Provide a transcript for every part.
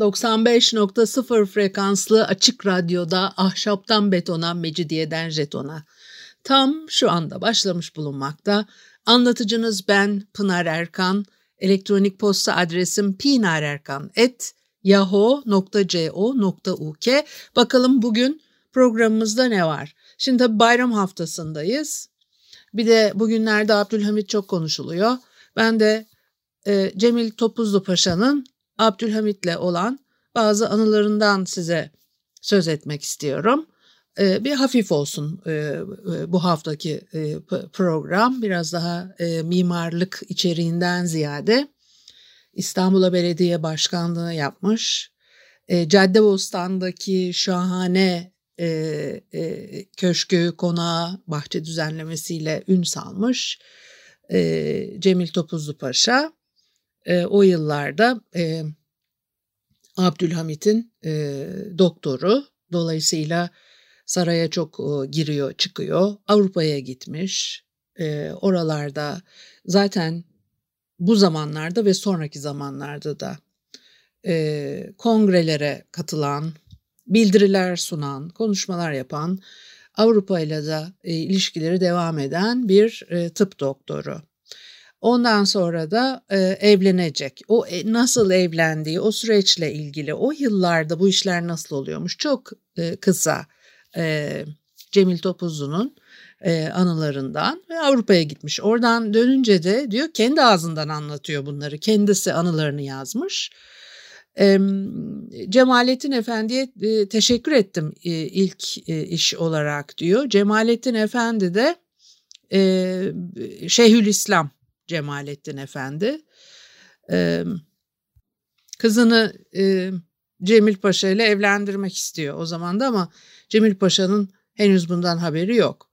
95.0 frekanslı Açık Radyo'da Ahşaptan Betona, Mecidiyeden Jeton'a tam şu anda başlamış bulunmakta. Anlatıcınız ben Pınar Erkan. Elektronik posta adresim pinarerkan@yahoo.co.uk. Bakalım bugün programımızda ne var? Şimdi tabii bayram haftasındayız. Bir de bugünlerde Abdülhamid çok konuşuluyor. Ben de Cemil Topuzlu Paşa'nın Abdülhamid'le olan bazı anılarından size söz etmek istiyorum. Bir hafif olsun bu haftaki program. Biraz daha mimarlık içeriğinden ziyade İstanbul'a belediye başkanlığı yapmış. Caddebostan'daki şahane köşkü, konağı, bahçe düzenlemesiyle ün salmış Cemil Topuzlu Paşa. O yıllarda Abdülhamid'in doktoru, dolayısıyla saraya çok giriyor çıkıyor, Avrupa'ya gitmiş, oralarda zaten bu zamanlarda ve sonraki zamanlarda da kongrelere katılan, bildiriler sunan, konuşmalar yapan, Avrupa ile de ilişkileri devam eden bir tıp doktoru. Ondan sonra da evlenecek. O nasıl evlendiği, o süreçle ilgili, o yıllarda bu işler nasıl oluyormuş? Çok kısa Cemil Topuzlu'nun anılarından ve Avrupa'ya gitmiş. Oradan dönünce de diyor, kendi ağzından anlatıyor bunları. Kendisi anılarını yazmış. Cemalettin Efendi'ye teşekkür ettim ilk iş olarak diyor. Cemalettin Efendi de Şeyhülislam Cemalettin Efendi. Kızını Cemil Paşa ile evlendirmek istiyor o zaman da, ama Cemil Paşa'nın henüz bundan haberi yok.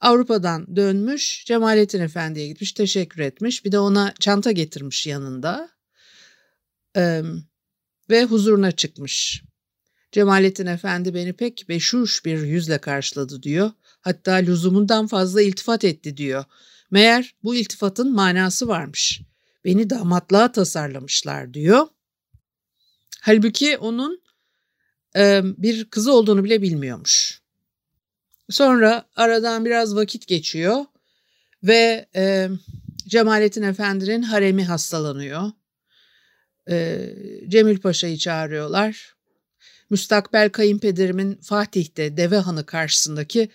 Avrupa'dan dönmüş, Cemalettin Efendi'ye gitmiş, teşekkür etmiş. Bir de ona çanta getirmiş yanında ve huzuruna çıkmış. Cemalettin Efendi beni pek beşuş bir yüzle karşıladı diyor. Hatta lüzumundan fazla iltifat etti diyor. Meğer bu iltifatın manası varmış. Beni damatlığa tasarlamışlar diyor. Halbuki onun bir kızı olduğunu bile bilmiyormuş. Sonra aradan biraz vakit geçiyor ve Cemalettin Efendi'nin haremi hastalanıyor. Cemil Paşa'yı çağırıyorlar. Müstakbel kayınpederimin Fatih'te Devehan'ı karşısındaki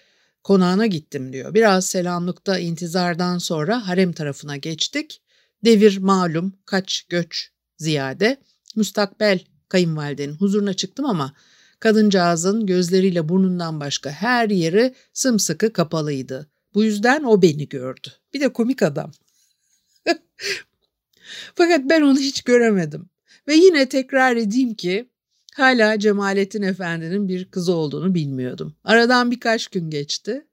konağına gittim diyor. Biraz selamlıkta intizardan sonra harem tarafına geçtik. Devir malum, kaç göç ziyade. Müstakbel kayınvalidenin huzuruna çıktım ama kadıncağızın gözleriyle burnundan başka her yeri sımsıkı kapalıydı. Bu yüzden o beni gördü. Bir de komik adam. Fakat ben onu hiç göremedim. Ve yine tekrar edeyim ki hala Cemalettin Efendi'nin bir kızı olduğunu bilmiyordum. Aradan birkaç gün geçti.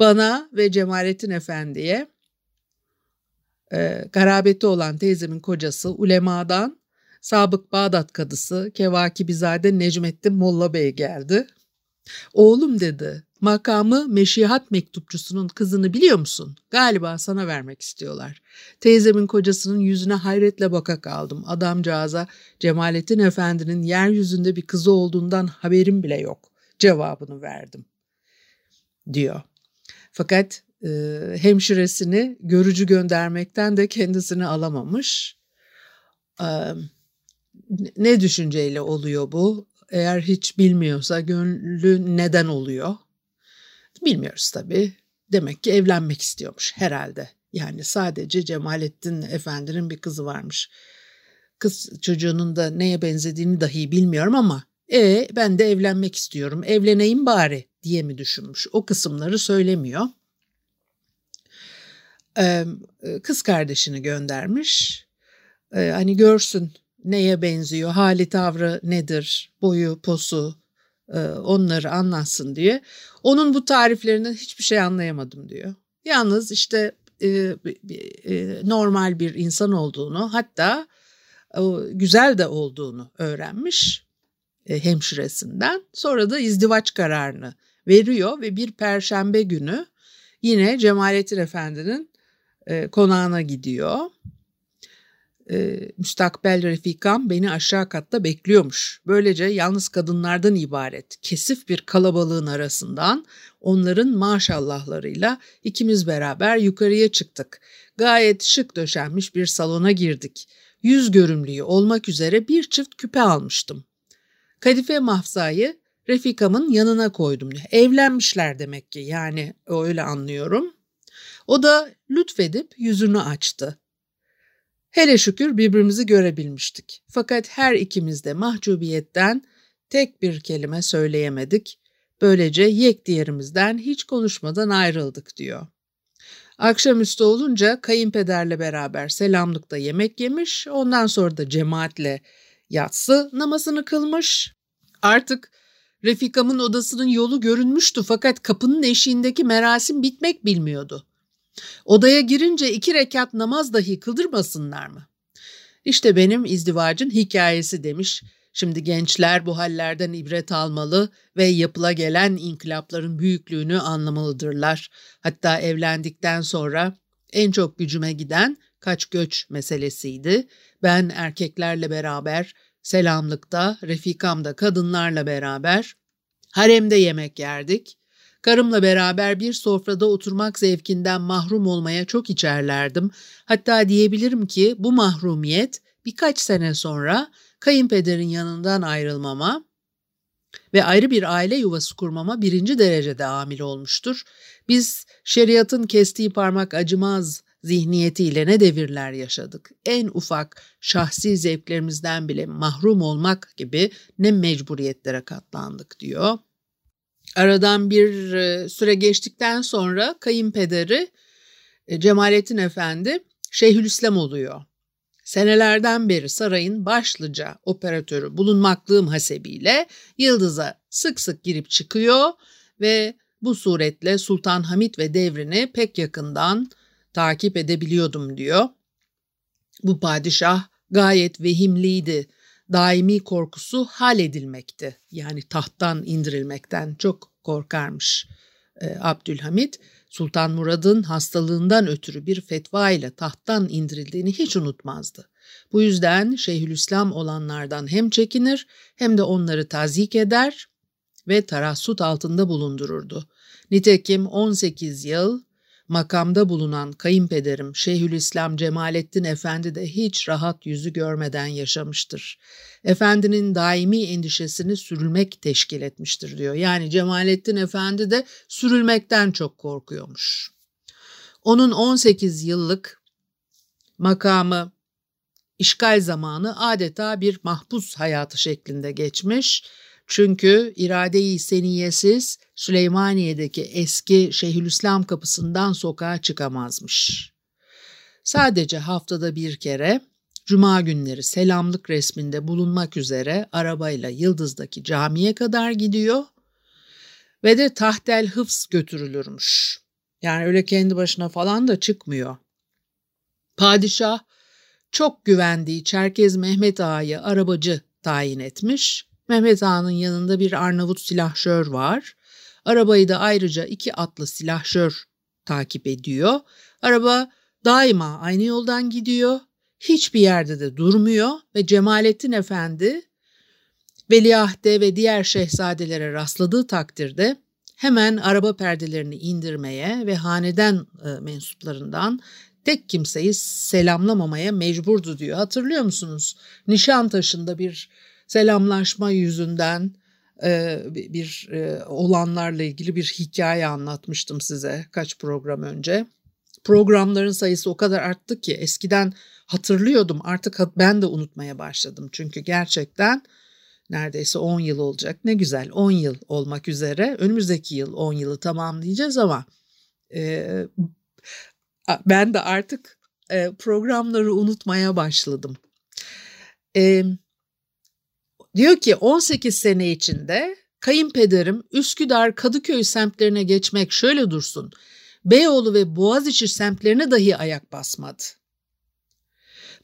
Bana ve Cemalettin Efendi'ye garabeti olan teyzemin kocası, ulemadan sabık Bağdat kadısı Kevakibizade Necmeddin Molla Bey geldi. Oğlum dedi, makamı meşihat mektupçusunun kızını biliyor musun? Galiba sana vermek istiyorlar. Teyzemin kocasının yüzüne hayretle baka kaldım. Adamcağıza Cemalettin Efendi'nin yeryüzünde bir kızı olduğundan haberim bile yok cevabını verdim diyor. Fakat hemşiresini görücü göndermekten de kendisini alamamış. Ne düşünceyle oluyor bu? Eğer hiç bilmiyorsa gönlü neden oluyor? Bilmiyoruz tabii. Demek ki evlenmek istiyormuş herhalde. Yani sadece Cemalettin Efendi'nin bir kızı varmış. Kız çocuğunun da neye benzediğini dahi bilmiyorum ama ben de evlenmek istiyorum, evleneyim bari diye mi düşünmüş? O kısımları söylemiyor. Kız kardeşini göndermiş. Hani görsün neye benziyor, hali tavrı nedir, boyu, posu, onları anlatsın diye. Onun bu tariflerinden hiçbir şey anlayamadım diyor. Yalnız işte normal bir insan olduğunu, hatta güzel de olduğunu öğrenmiş hemşiresinden. Sonra da izdivaç kararını veriyor ve bir perşembe günü yine Cemalettin Efendi'nin konağına gidiyor. Müstakbel refikam beni aşağı katta bekliyormuş. Böylece yalnız kadınlardan ibaret kesif bir kalabalığın arasından onların maşallahlarıyla ikimiz beraber yukarıya çıktık. Gayet şık döşenmiş bir salona girdik. Yüz görümlüğü olmak üzere bir çift küpe almıştım. Kadife mahzayı refikamın yanına koydum. Evlenmişler demek ki, yani öyle anlıyorum. O da lütfedip yüzünü açtı. Hele şükür birbirimizi görebilmiştik. Fakat her ikimiz de mahcubiyetten tek bir kelime söyleyemedik. Böylece yekdiğerimizden hiç konuşmadan ayrıldık diyor. Akşamüstü olunca kayınpederle beraber selamlıkta yemek yemiş. Ondan sonra da cemaatle yatsı namazını kılmış. Artık refikamın odasının yolu görünmüştü, fakat kapının eşiğindeki merasim bitmek bilmiyordu. Odaya girince 2 rekat namaz dahi kıldırmasınlar mı? İşte benim izdivacın hikayesi demiş. Şimdi gençler bu hallerden ibret almalı ve yapıla gelen inkılapların büyüklüğünü anlamalıdırlar. Hatta evlendikten sonra en çok gücüme giden kaç göç meselesiydi. Ben erkeklerle beraber selamlıkta, refikam da kadınlarla beraber haremde yemek yerdik. Karımla beraber bir sofrada oturmak zevkinden mahrum olmaya çok içerlerdim. Hatta diyebilirim ki bu mahrumiyet birkaç sene sonra kayınpederin yanından ayrılmama ve ayrı bir aile yuvası kurmama 1. derecede amil olmuştur. Biz şeriatın kestiği parmak acımaz zihniyetiyle ne devirler yaşadık. En ufak şahsi zevklerimizden bile mahrum olmak gibi ne mecburiyetlere katlandık diyor. Aradan bir süre geçtikten sonra kayınpederi Cemalettin Efendi Şeyhülislam oluyor. Senelerden beri sarayın başlıca operatörü bulunmaklığım hasebiyle Yıldız'a sık sık girip çıkıyor ve bu suretle Sultan Hamid ve devrini pek yakından takip edebiliyordum diyor. Bu padişah gayet vehimliydi. Daimi korkusu hal edilmekti. Yani tahttan indirilmekten çok korkarmış Abdülhamid. Sultan Murad'ın hastalığından ötürü bir fetva ile tahttan indirildiğini hiç unutmazdı. Bu yüzden Şeyhülislam olanlardan hem çekinir hem de onları tazik eder ve tarassut altında bulundururdu. Nitekim 18 yıl makamda bulunan kayınpederim Şeyhülislam Cemalettin Efendi de hiç rahat yüzü görmeden yaşamıştır. Efendinin daimi endişesini sürülmek teşkil etmiştir diyor. Yani Cemalettin Efendi de sürülmekten çok korkuyormuş. Onun 18 yıllık makamı işgal zamanı adeta bir mahpus hayatı şeklinde geçmiş. Çünkü irade-i seniyesiz Süleymaniye'deki eski Şeyhülislam kapısından sokağa çıkamazmış. Sadece haftada bir kere cuma günleri selamlık resminde bulunmak üzere arabayla Yıldız'daki camiye kadar gidiyor ve de tahtel hıfz götürülürmüş. Yani öyle kendi başına falan da çıkmıyor. Padişah çok güvendiği Çerkez Mehmet Ağa'yı arabacı tayin etmiş. Mehmet Ağa'nın yanında bir Arnavut silahşör var. Arabayı da ayrıca 2 atlı silahşör takip ediyor. Araba daima aynı yoldan gidiyor. Hiçbir yerde de durmuyor ve Cemalettin Efendi Veliahd'e ve diğer şehzadelere rastladığı takdirde hemen araba perdelerini indirmeye ve hanedan mensuplarından tek kimseyi selamlamamaya mecburdu diyor. Hatırlıyor musunuz? Nişantaşı'nda bir selamlaşma yüzünden bir olanlarla ilgili bir hikaye anlatmıştım size kaç program önce. Programların sayısı o kadar arttı ki eskiden hatırlıyordum, artık ben de unutmaya başladım. Çünkü gerçekten neredeyse 10 yıl olacak, ne güzel, 10 yıl olmak üzere önümüzdeki yıl 10 yılı tamamlayacağız ama ben de artık programları unutmaya başladım. Diyor ki 18 sene içinde kayınpederim Üsküdar, Kadıköy semtlerine geçmek şöyle dursun, Beyoğlu ve Boğaziçi semtlerine dahi ayak basmadı.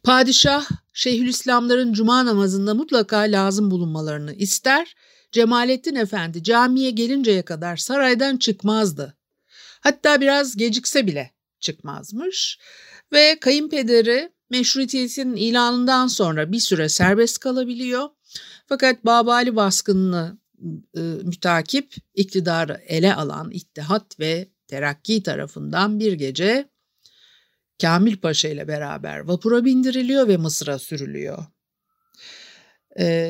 Padişah Şeyhülislamların cuma namazında mutlaka lazım bulunmalarını ister, Cemalettin Efendi camiye gelinceye kadar saraydan çıkmazdı. Hatta biraz gecikse bile çıkmazmış ve kayınpederi meşrutiyetin ilanından sonra bir süre serbest kalabiliyor. Fakat Babali baskınını mütakip iktidarı ele alan İttihat ve Terakki tarafından bir gece Kamil Paşa ile beraber vapura bindiriliyor ve Mısır'a sürülüyor.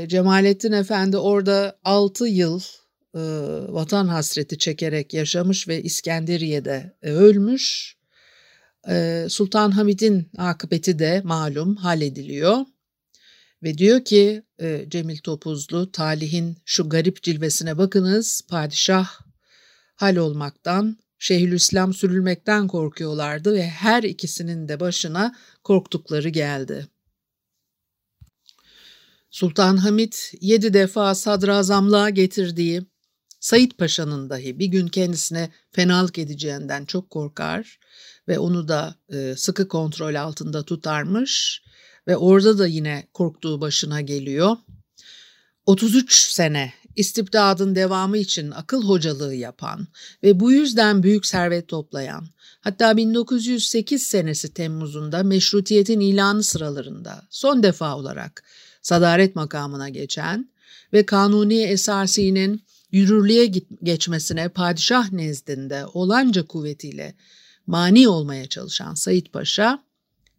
Cemalettin Efendi orada 6 yıl vatan hasreti çekerek yaşamış ve İskenderiye'de ölmüş. Sultan Hamid'in akıbeti de malum, hallediliyor. Ve diyor ki Cemil Topuzlu, talihin şu garip cilvesine bakınız, padişah hal olmaktan, Şeyhülislam sürülmekten korkuyorlardı ve her ikisinin de başına korktukları geldi. Sultan Hamid 7 defa sadrazamlığa getirdiği Said Paşa'nın dahi bir gün kendisine fenalık edeceğinden çok korkar ve onu da sıkı kontrol altında tutarmış ve orada da yine korktuğu başına geliyor. 33 sene istibdadın devamı için akıl hocalığı yapan ve bu yüzden büyük servet toplayan, hatta 1908 senesi Temmuz'unda meşrutiyetin ilanı sıralarında son defa olarak sadaret makamına geçen ve kanuni esasinin yürürlüğe geçmesine padişah nezdinde olanca kuvvetiyle mani olmaya çalışan Said Paşa,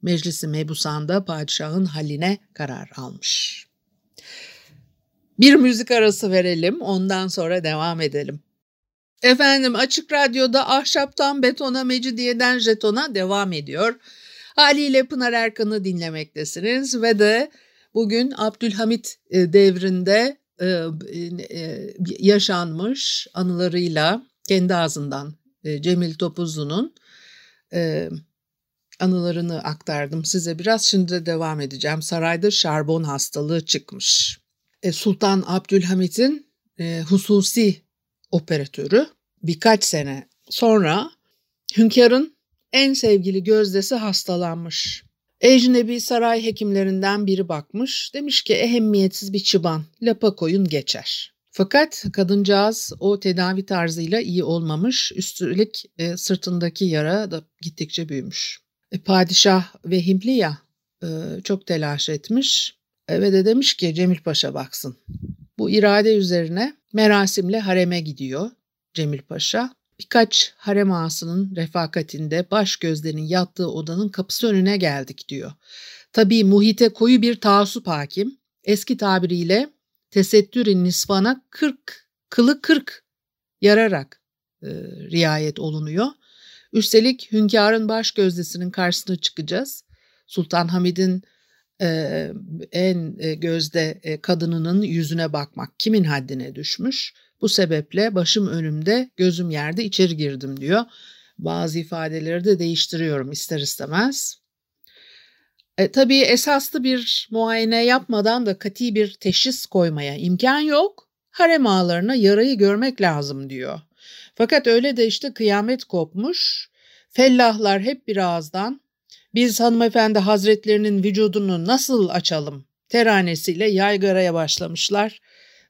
Meclis-i Mebusan'da padişahın haline karar almış. Bir müzik arası verelim, ondan sonra devam edelim. Efendim, Açık Radyo'da Ahşaptan Betona, Mecidiyeden Jeton'a devam ediyor. Haliyle Pınar Erkan'ı dinlemektesiniz ve de bugün Abdülhamit devrinde yaşanmış anılarıyla, kendi ağzından Cemil Topuzlu'nun anılarını aktardım size biraz. Şimdi de devam edeceğim. Sarayda şarbon hastalığı çıkmış. Sultan Abdülhamid'in hususi operatörü birkaç sene sonra hünkârın en sevgili gözdesi hastalanmış. Ecnebi saray hekimlerinden biri bakmış, demiş ki ehemmiyetsiz bir çıban, lapa koyun geçer. Fakat kadıncağız o tedavi tarzıyla iyi olmamış, üstelik sırtındaki yara da gittikçe büyümüş. Padişah vehimli ya, çok telaş etmiş ve de demiş ki Cemil Paşa baksın. Bu irade üzerine merasimle hareme gidiyor Cemil Paşa. Birkaç harem ağasının refakatinde baş gözlerinin yattığı odanın kapısı önüne geldik diyor. Tabii muhite koyu bir taassup hakim. Eski tabiriyle tesettür-i nisvana 40 yararak riayet olunuyor. Üstelik hünkârın baş gözdesinin karşısına çıkacağız. Sultan Hamid'in en gözde kadınının yüzüne bakmak kimin haddine düşmüş? Bu sebeple başım önümde, gözüm yerde, içeri girdim diyor. Bazı ifadeleri de değiştiriyorum ister istemez. Tabii esaslı bir muayene yapmadan da kat'i bir teşhis koymaya imkan yok. Harem ağalarına yarayı görmek lazım diyor. Fakat öyle de işte kıyamet kopmuş. Fellahlar hep bir ağızdan biz hanımefendi hazretlerinin vücudunu nasıl açalım teranesiyle yaygaraya başlamışlar.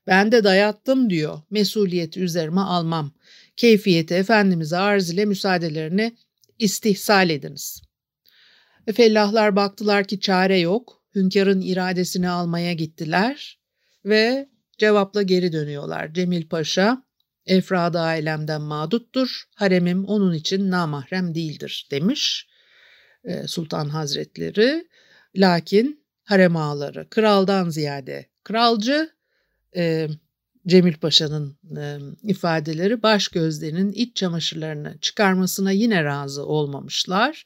Ben de dayattım diyor, mesuliyeti üzerime almam. Keyfiyeti Efendimiz'e arz ile müsaadelerini istihsal ediniz. Fellahlar baktılar ki çare yok, hünkârın iradesini almaya gittiler ve cevapla geri dönüyorlar. Cemil Paşa, efradı ailemden mağduttur, haremim onun için namahrem değildir demiş Sultan Hazretleri. Lakin harem ağaları kraldan ziyade kralcı, Cemil Paşa'nın ifadeleri, baş gözlerinin iç çamaşırlarını çıkarmasına yine razı olmamışlar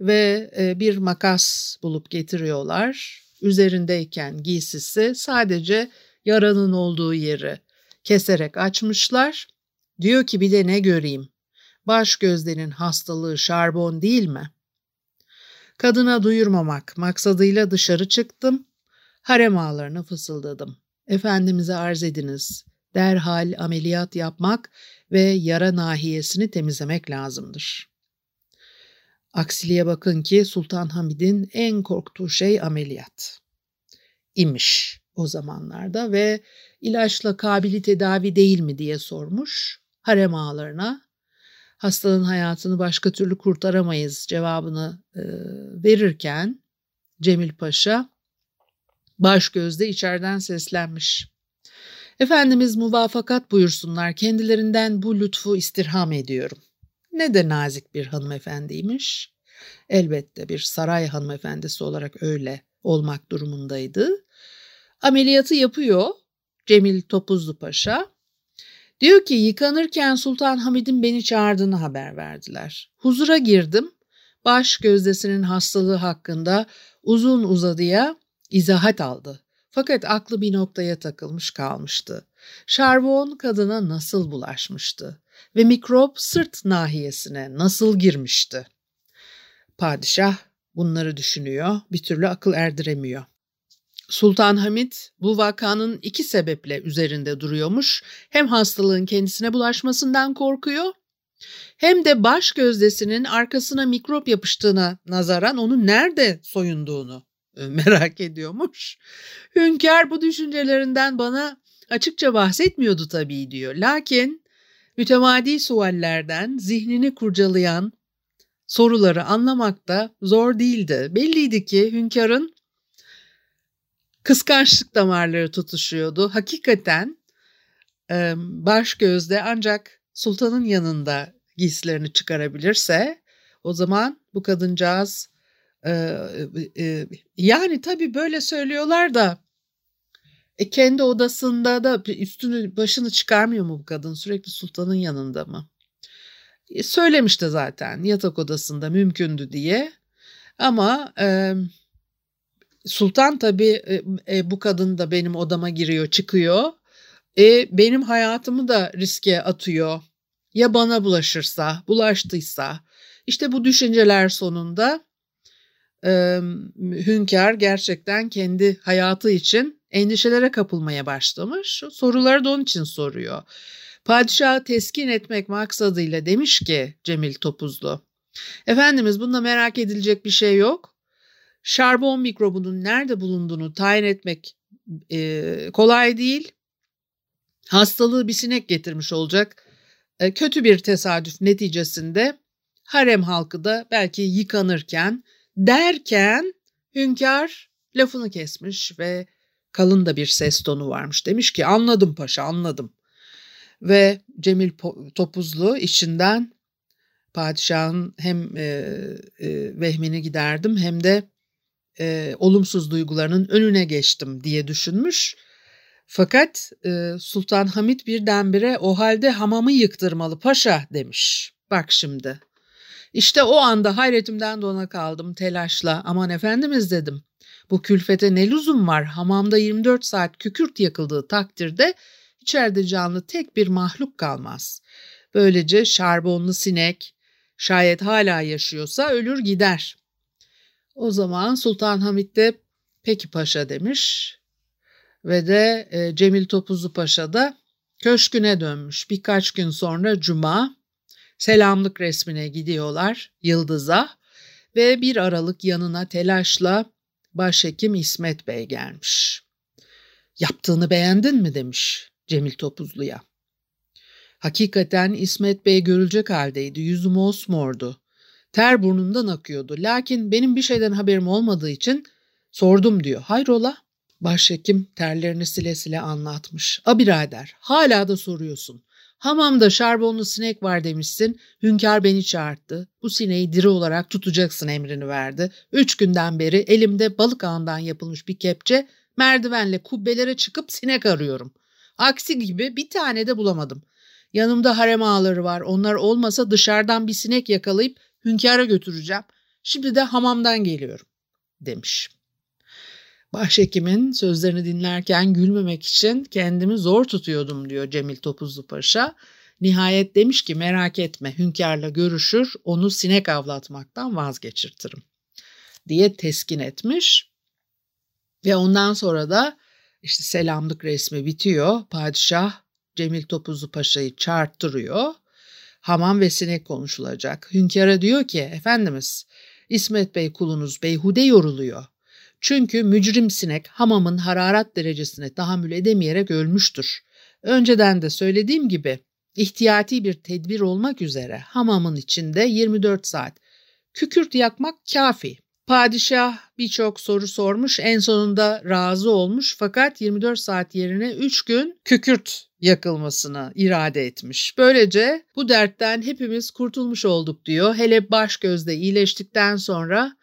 ve bir makas bulup getiriyorlar. Üzerindeyken giysisi sadece yaranın olduğu yeri keserek açmışlar. Diyor ki bir de ne göreyim, baş gözlerinin hastalığı şarbon değil mi? Kadına duyurmamak maksadıyla dışarı çıktım. harem ağalarına fısıldadım. Efendimize arz ediniz, derhal ameliyat yapmak ve yara nahiyesini temizlemek lazımdır. Aksiliye bakın ki Sultan Hamid'in en korktuğu şey ameliyat imiş o zamanlarda ve ilaçla kabili tedavi değil mi diye sormuş harem ağalarına. Hastanın hayatını başka türlü kurtaramayız cevabını verirken Cemil Paşa baş gözde içeriden seslenmiş. Efendimiz muvafakat buyursunlar, kendilerinden bu lütfu istirham ediyorum. Ne de nazik bir hanımefendiymiş. Elbette bir saray hanımefendisi olarak öyle olmak durumundaydı. Ameliyatı yapıyor Cemil Topuzlu Paşa. Diyor ki yıkanırken Sultan Hamid'in beni çağırdığını haber verdiler. Huzura girdim. Baş gözdesinin hastalığı hakkında uzun uzadıya izahat aldı. Fakat aklı bir noktaya takılmış kalmıştı. Şarbon kadına nasıl bulaşmıştı ve mikrop sırt nahiyesine nasıl girmişti? Padişah bunları düşünüyor, bir türlü akıl erdiremiyor. Sultan Hamid bu vakanın iki sebeple üzerinde duruyormuş. Hem hastalığın kendisine bulaşmasından korkuyor hem de baş gözdesinin arkasına mikrop yapıştığına nazaran onu nerede soyunduğunu merak ediyormuş. Hünkâr bu düşüncelerinden bana açıkça bahsetmiyordu tabii diyor. Lakin mütemadi suallerden zihnini kurcalayan soruları anlamak da zor değildi. Belliydi ki hünkârın kıskançlık damarları tutuşuyordu. Hakikaten baş gözde ancak sultanın yanında giysilerini çıkarabilirse o zaman bu kadıncağız yani tabii böyle söylüyorlar da kendi odasında da üstünü başını çıkarmıyor mu bu kadın, sürekli sultanın yanında mı? Söylemişti zaten yatak odasında mümkündü diye ama sultan tabii bu kadın da benim odama giriyor çıkıyor, benim hayatımı da riske atıyor ya bana bulaştıysa işte bu düşünceler sonunda hünkâr gerçekten kendi hayatı için endişelere kapılmaya başlamış. Soruları da onun için soruyor. Padişahı teskin etmek maksadıyla demiş ki Cemil Topuzlu, Efendimiz bunda merak edilecek bir şey yok. Şarbon mikrobunun nerede bulunduğunu tayin etmek kolay değil. Hastalığı bir sinek getirmiş olacak. Kötü bir tesadüf neticesinde harem halkı da belki yıkanırken derken hünkâr lafını kesmiş ve kalın da bir ses tonu varmış. Demiş ki anladım paşa anladım. Ve Cemil Topuzlu içinden padişahın hem vehmini giderdim hem de olumsuz duygularının önüne geçtim diye düşünmüş. Fakat Sultan Hamid birdenbire o halde hamamı yıktırmalı paşa demiş. Bak şimdi. İşte o anda hayretimden dona kaldım telaşla. Aman Efendimiz dedim. Bu külfete ne lüzum var? Hamamda 24 saat kükürt yakıldığı takdirde içeride canlı tek bir mahluk kalmaz. Böylece şarbonlu sinek şayet hala yaşıyorsa ölür gider. O zaman Sultan Hamid de peki paşa demiş ve de Cemil Topuzlu Paşa da köşküne dönmüş. Birkaç gün sonra cuma selamlık resmine gidiyorlar Yıldız'a ve 1 Aralık yanına telaşla başhekim İsmet Bey gelmiş. Yaptığını beğendin mi demiş Cemil Topuzlu'ya. Hakikaten İsmet Bey görülecek haldeydi. Yüzü mosmordu. Ter burnundan akıyordu. Lakin benim bir şeyden haberim olmadığı için sordum diyor. Hayrola? Başhekim terlerini sile sile anlatmış. A birader hala da soruyorsun. Hamamda şarbonlu sinek var demişsin. Hünkâr beni çağırdı. Bu sineği diri olarak tutacaksın emrini verdi. 3 günden beri elimde balık ağından yapılmış bir kepçe merdivenle kubbelere çıkıp sinek arıyorum. Aksi gibi bir tane de bulamadım. Yanımda harem ağaları var. Onlar olmasa dışarıdan bir sinek yakalayıp hünkâra götüreceğim. Şimdi de hamamdan geliyorum demiş. Başhekimin sözlerini dinlerken gülmemek için kendimi zor tutuyordum diyor Cemil Topuzlu Paşa. Nihayet demiş ki merak etme hünkârla görüşür onu sinek avlatmaktan vazgeçirtirim diye teskin etmiş. Ve ondan sonra da işte selamlık resmi bitiyor. Padişah Cemil Topuzlu Paşa'yı çağırttırıyor. Hamam ve sinek konuşulacak. Hünkâra diyor ki, efendimiz İsmet Bey kulunuz beyhude yoruluyor. Çünkü mücrim sinek hamamın hararet derecesine tahammül edemeyerek ölmüştür. Önceden de söylediğim gibi ihtiyati bir tedbir olmak üzere hamamın içinde 24 saat kükürt yakmak kafi. Padişah birçok soru sormuş, en sonunda razı olmuş, fakat 24 saat yerine 3 gün kükürt yakılmasını irade etmiş. Böylece bu dertten hepimiz kurtulmuş olduk diyor. Hele baş gözde iyileştikten sonra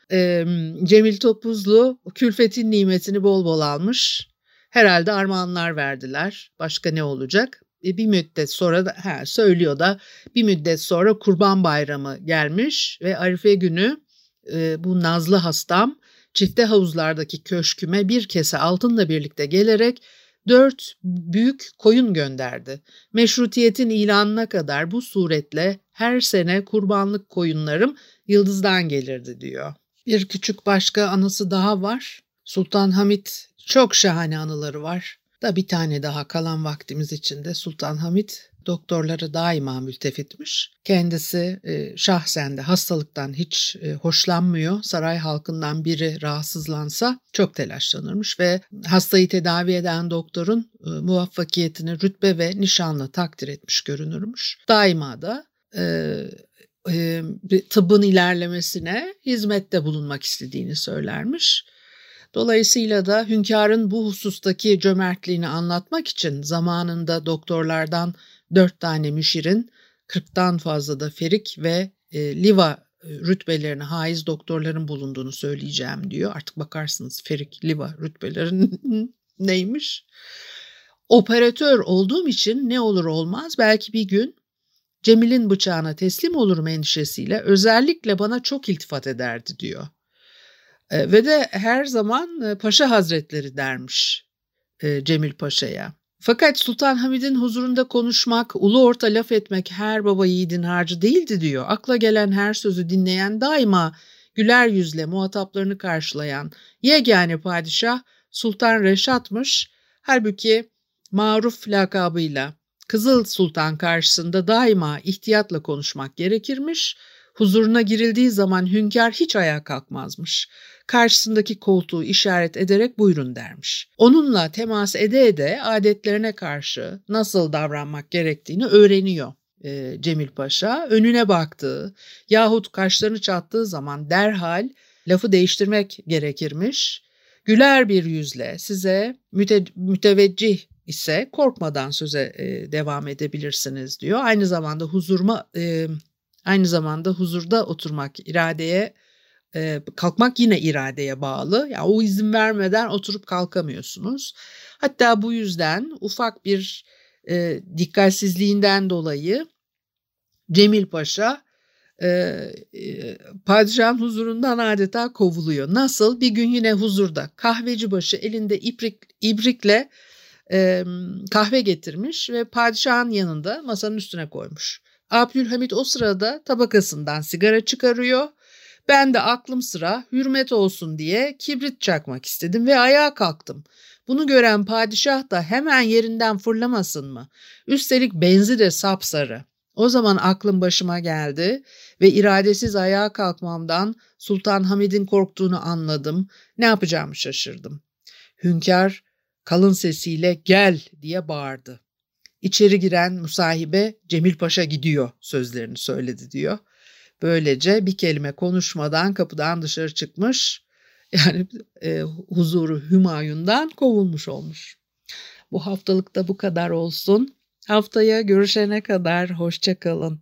Cemil Topuzlu külfetin nimetini bol bol almış. Herhalde armağanlar verdiler. Başka ne olacak? Bir müddet sonra da, söylüyor da, bir müddet sonra Kurban Bayramı gelmiş ve Arife günü bu nazlı hastam çifte havuzlardaki köşküme bir kese altınla birlikte gelerek 4 büyük koyun gönderdi. Meşrutiyetin ilanına kadar bu suretle her sene kurbanlık koyunlarım Yıldız'dan gelirdi diyor. Bir küçük başka anısı daha var. Sultan Hamid, çok şahane anıları var. Da bir tane daha kalan vaktimiz içinde. Sultan Hamid doktorları daima mültefitmiş. Kendisi şahsen de hastalıktan hiç hoşlanmıyor. Saray halkından biri rahatsızlansa çok telaşlanırmış ve hastayı tedavi eden doktorun muvaffakiyetini rütbe ve nişanla takdir etmiş görünürmüş. Daima da tıbbın ilerlemesine hizmette bulunmak istediğini söylermiş. Dolayısıyla da hünkârın bu husustaki cömertliğini anlatmak için zamanında doktorlardan 4 tane müşirin, 40'tan fazla da ferik ve liva rütbelerine haiz doktorların bulunduğunu söyleyeceğim diyor. Artık bakarsınız ferik, liva rütbelerinin neymiş. Operatör olduğum için ne olur olmaz belki bir gün Cemil'in bıçağına teslim olurum endişesiyle özellikle bana çok iltifat ederdi diyor. Ve de her zaman Paşa Hazretleri dermiş Cemil Paşa'ya. Fakat Sultan Hamid'in huzurunda konuşmak, ulu orta laf etmek her baba yiğidin harcı değildi diyor. Akla gelen her sözü dinleyen, daima güler yüzle muhataplarını karşılayan yegane padişah Sultan Reşat'mış. Halbuki maruf lakabıyla Kızıl Sultan karşısında daima ihtiyatla konuşmak gerekirmiş. Huzuruna girildiği zaman hünkâr hiç ayağa kalkmazmış. Karşısındaki koltuğu işaret ederek buyurun dermiş. Onunla temas ede ede adetlerine karşı nasıl davranmak gerektiğini öğreniyor Cemil Paşa. Önüne baktığı yahut kaşlarını çattığı zaman derhal lafı değiştirmek gerekirmiş. Güler bir yüzle size müteveccih ise korkmadan söze devam edebilirsiniz diyor. Aynı zamanda huzurda oturmak iradeye, kalkmak yine iradeye bağlı. Yani o izin vermeden oturup kalkamıyorsunuz. Hatta bu yüzden ufak bir dikkatsizliğinden dolayı Cemil Paşa padişahın huzurundan adeta kovuluyor. Nasıl? Bir gün yine huzurda kahveci başı elinde ibrikle kahve getirmiş ve padişahın yanında masanın üstüne koymuş. Abdülhamid o sırada tabakasından sigara çıkarıyor. Ben de aklım sıra hürmet olsun diye kibrit çakmak istedim ve ayağa kalktım. Bunu gören padişah da hemen yerinden fırlamasın mı? Üstelik benzi de sapsarı. O zaman aklım başıma geldi ve iradesiz ayağa kalkmamdan Sultan Hamid'in korktuğunu anladım. Ne yapacağımı şaşırdım. Hünkâr kalın sesiyle gel diye bağırdı. İçeri giren musahibe Cemil Paşa gidiyor sözlerini söyledi diyor. Böylece bir kelime konuşmadan kapıdan dışarı çıkmış, yani huzuru Hümayun'dan kovulmuş olmuş. Bu haftalık da bu kadar olsun. Haftaya görüşene kadar hoşça kalın.